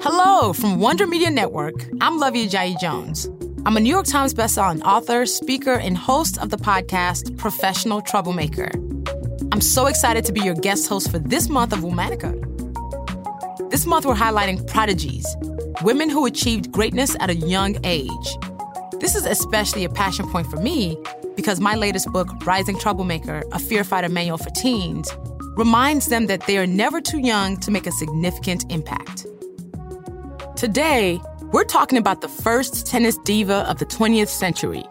Hello from Wonder Media Network. I'm Luvvie Ajayi Jones. I'm a New York Times bestselling author, speaker, and host of the podcast Professional Troublemaker. I'm so excited to be your guest host for this month of Womanica. This month we're highlighting prodigies, women who achieved greatness at a young age. This is especially a passion point for me because my latest book, Rising Troublemaker, a Fear Fighter Manual for Teens, reminds them that they are never too young to make a significant impact. Today, we're talking about the first tennis diva of the 20th century.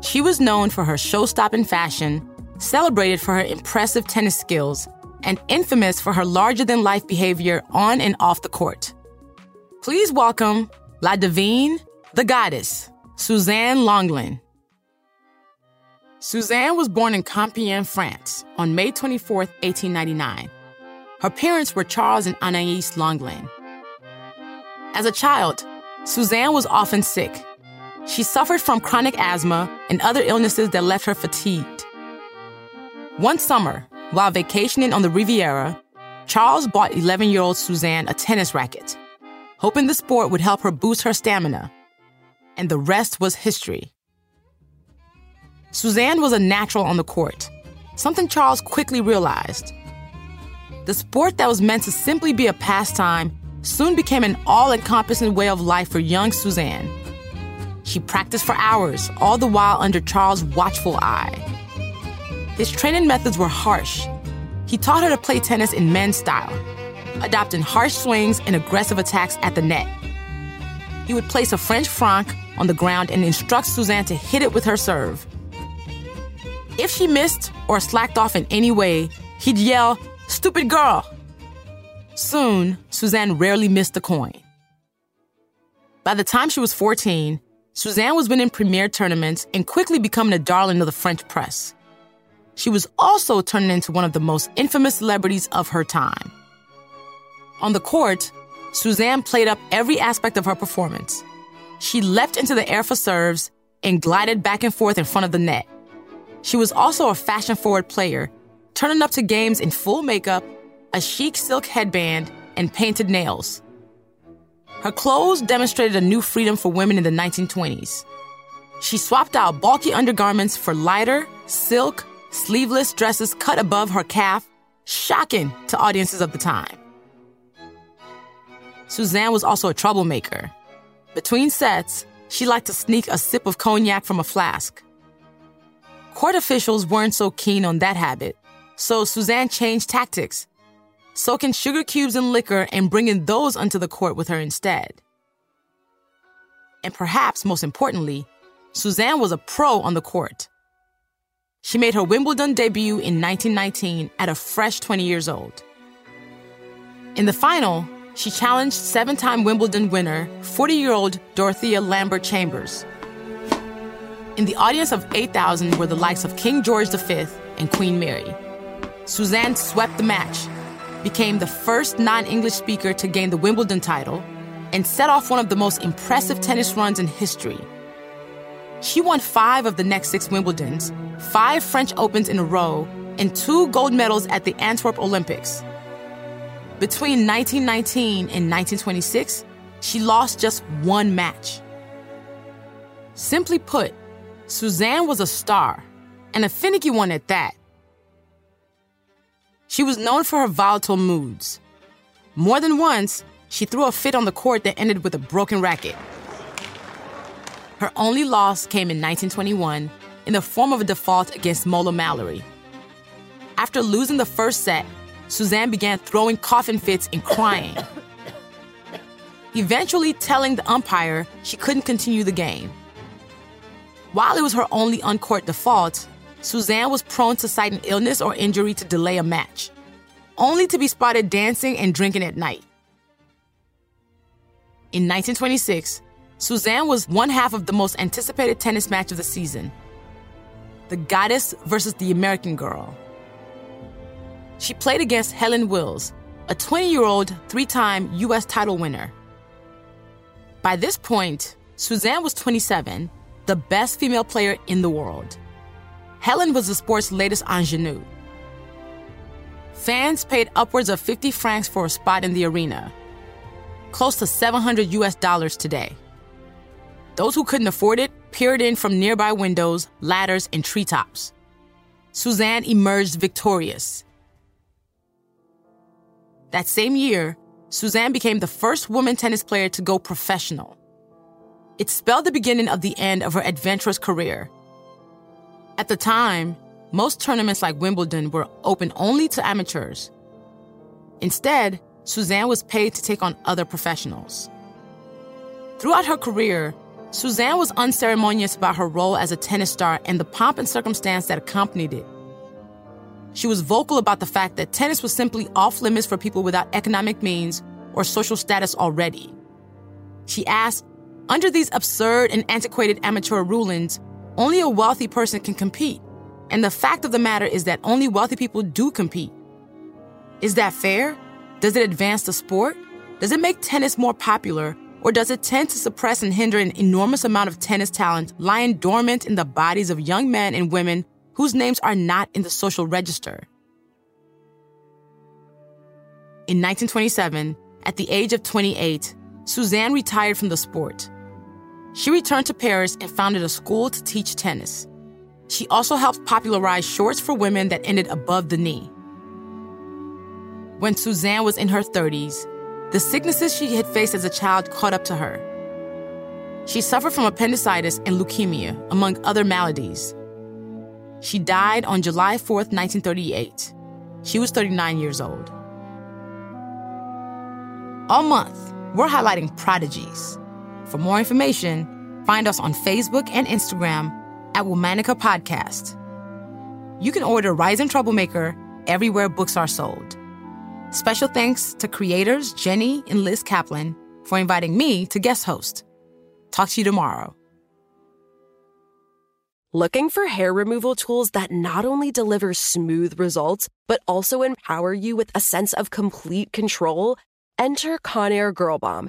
She was known for her show-stopping fashion, celebrated for her impressive tennis skills, and infamous for her larger-than-life behavior on and off the court. Please welcome La Divine, the Goddess, Suzanne Lenglen. Suzanne was born in Compiègne, France, on May 24, 1899. Her parents were Charles and Anaïs Lenglen. As a child, Suzanne was often sick. She suffered from chronic asthma and other illnesses that left her fatigued. One summer, while vacationing on the Riviera, Charles bought 11-year-old Suzanne a tennis racket, hoping the sport would help her boost her stamina. And the rest was history. Suzanne was a natural on the court, something Charles quickly realized. The sport that was meant to simply be a pastime soon became an all-encompassing way of life for young Suzanne. She practiced for hours, all the while under Charles' watchful eye. His training methods were harsh. He taught her to play tennis in men's style, adopting harsh swings and aggressive attacks at the net. He would place a French franc on the ground and instruct Suzanne to hit it with her serve. If she missed or slacked off in any way, he'd yell, "Stupid girl!" Soon, Suzanne rarely missed a coin. By the time she was 14, Suzanne was winning premier tournaments and quickly becoming a darling of the French press. She was also turning into one of the most infamous celebrities of her time. On the court, Suzanne played up every aspect of her performance. She leapt into the air for serves and glided back and forth in front of the net. She was also a fashion-forward player, turning up to games in full makeup, a chic silk headband, and painted nails. Her clothes demonstrated a new freedom for women in the 1920s. She swapped out bulky undergarments for lighter, silk, sleeveless dresses cut above her calf, shocking to audiences of the time. Suzanne was also a troublemaker. Between sets, she liked to sneak a sip of cognac from a flask. Court officials weren't so keen on that habit, so Suzanne changed tactics, soaking sugar cubes in liquor and bringing those onto the court with her instead. And perhaps most importantly, Suzanne was a pro on the court. She made her Wimbledon debut in 1919 at a fresh 20 years old. In the final, she challenged seven-time Wimbledon winner, 40-year-old Dorothea Lambert Chambers. In the audience of 8,000 were the likes of King George V and Queen Mary. Suzanne swept the match, became the first non-English speaker to gain the Wimbledon title, and set off one of the most impressive tennis runs in history. She won 5 of the next 6 Wimbledons, 5 French Opens in a row, and 2 gold medals at the Antwerp Olympics. Between 1919 and 1926, she lost just 1 match. Simply put, Suzanne was a star, and a finicky one at that. She was known for her volatile moods. More than once, she threw a fit on the court that ended with a broken racket. Her only loss came in 1921 in the form of a default against Molla Mallory. After losing the first set, Suzanne began throwing coughing fits and crying, eventually telling the umpire she couldn't continue the game. While it was her only on-court default, Suzanne was prone to cite an illness or injury to delay a match, only to be spotted dancing and drinking at night. In 1926, Suzanne was one half of the most anticipated tennis match of the season, the Goddess versus the American Girl. She played against Helen Wills, a 20-year-old, 3-time U.S. title winner. By this point, Suzanne was 27, the best female player in the world. Helen was the sport's latest ingenue. Fans paid upwards of 50 francs for a spot in the arena, close to $700 today. Those who couldn't afford it peered in from nearby windows, ladders, and treetops. Suzanne emerged victorious. That same year, Suzanne became the first woman tennis player to go professional. It spelled the beginning of the end of her adventurous career. At the time, most tournaments like Wimbledon were open only to amateurs. Instead, Suzanne was paid to take on other professionals. Throughout her career, Suzanne was unceremonious about her role as a tennis star and the pomp and circumstance that accompanied it. She was vocal about the fact that tennis was simply off-limits for people without economic means or social status already. She asked, "Under these absurd and antiquated amateur rulings, only a wealthy person can compete, and the fact of the matter is that only wealthy people do compete. Is that fair? Does it advance the sport? Does it make tennis more popular, or does it tend to suppress and hinder an enormous amount of tennis talent lying dormant in the bodies of young men and women whose names are not in the social register?" In 1927, at the age of 28, Suzanne retired from the sport. She returned to Paris and founded a school to teach tennis. She also helped popularize shorts for women that ended above the knee. When Suzanne was in her 30s, the sicknesses she had faced as a child caught up to her. She suffered from appendicitis and leukemia, among other maladies. She died on July 4th, 1938. She was 39 years old. All month, we're highlighting prodigies. For more information, find us on Facebook and Instagram at Womanica Podcast. You can order Rising Troublemaker everywhere books are sold. Special thanks to creators Jenny and Liz Kaplan for inviting me to guest host. Talk to you tomorrow. Looking for hair removal tools that not only deliver smooth results, but also empower you with a sense of complete control? Enter Conair GirlBomb,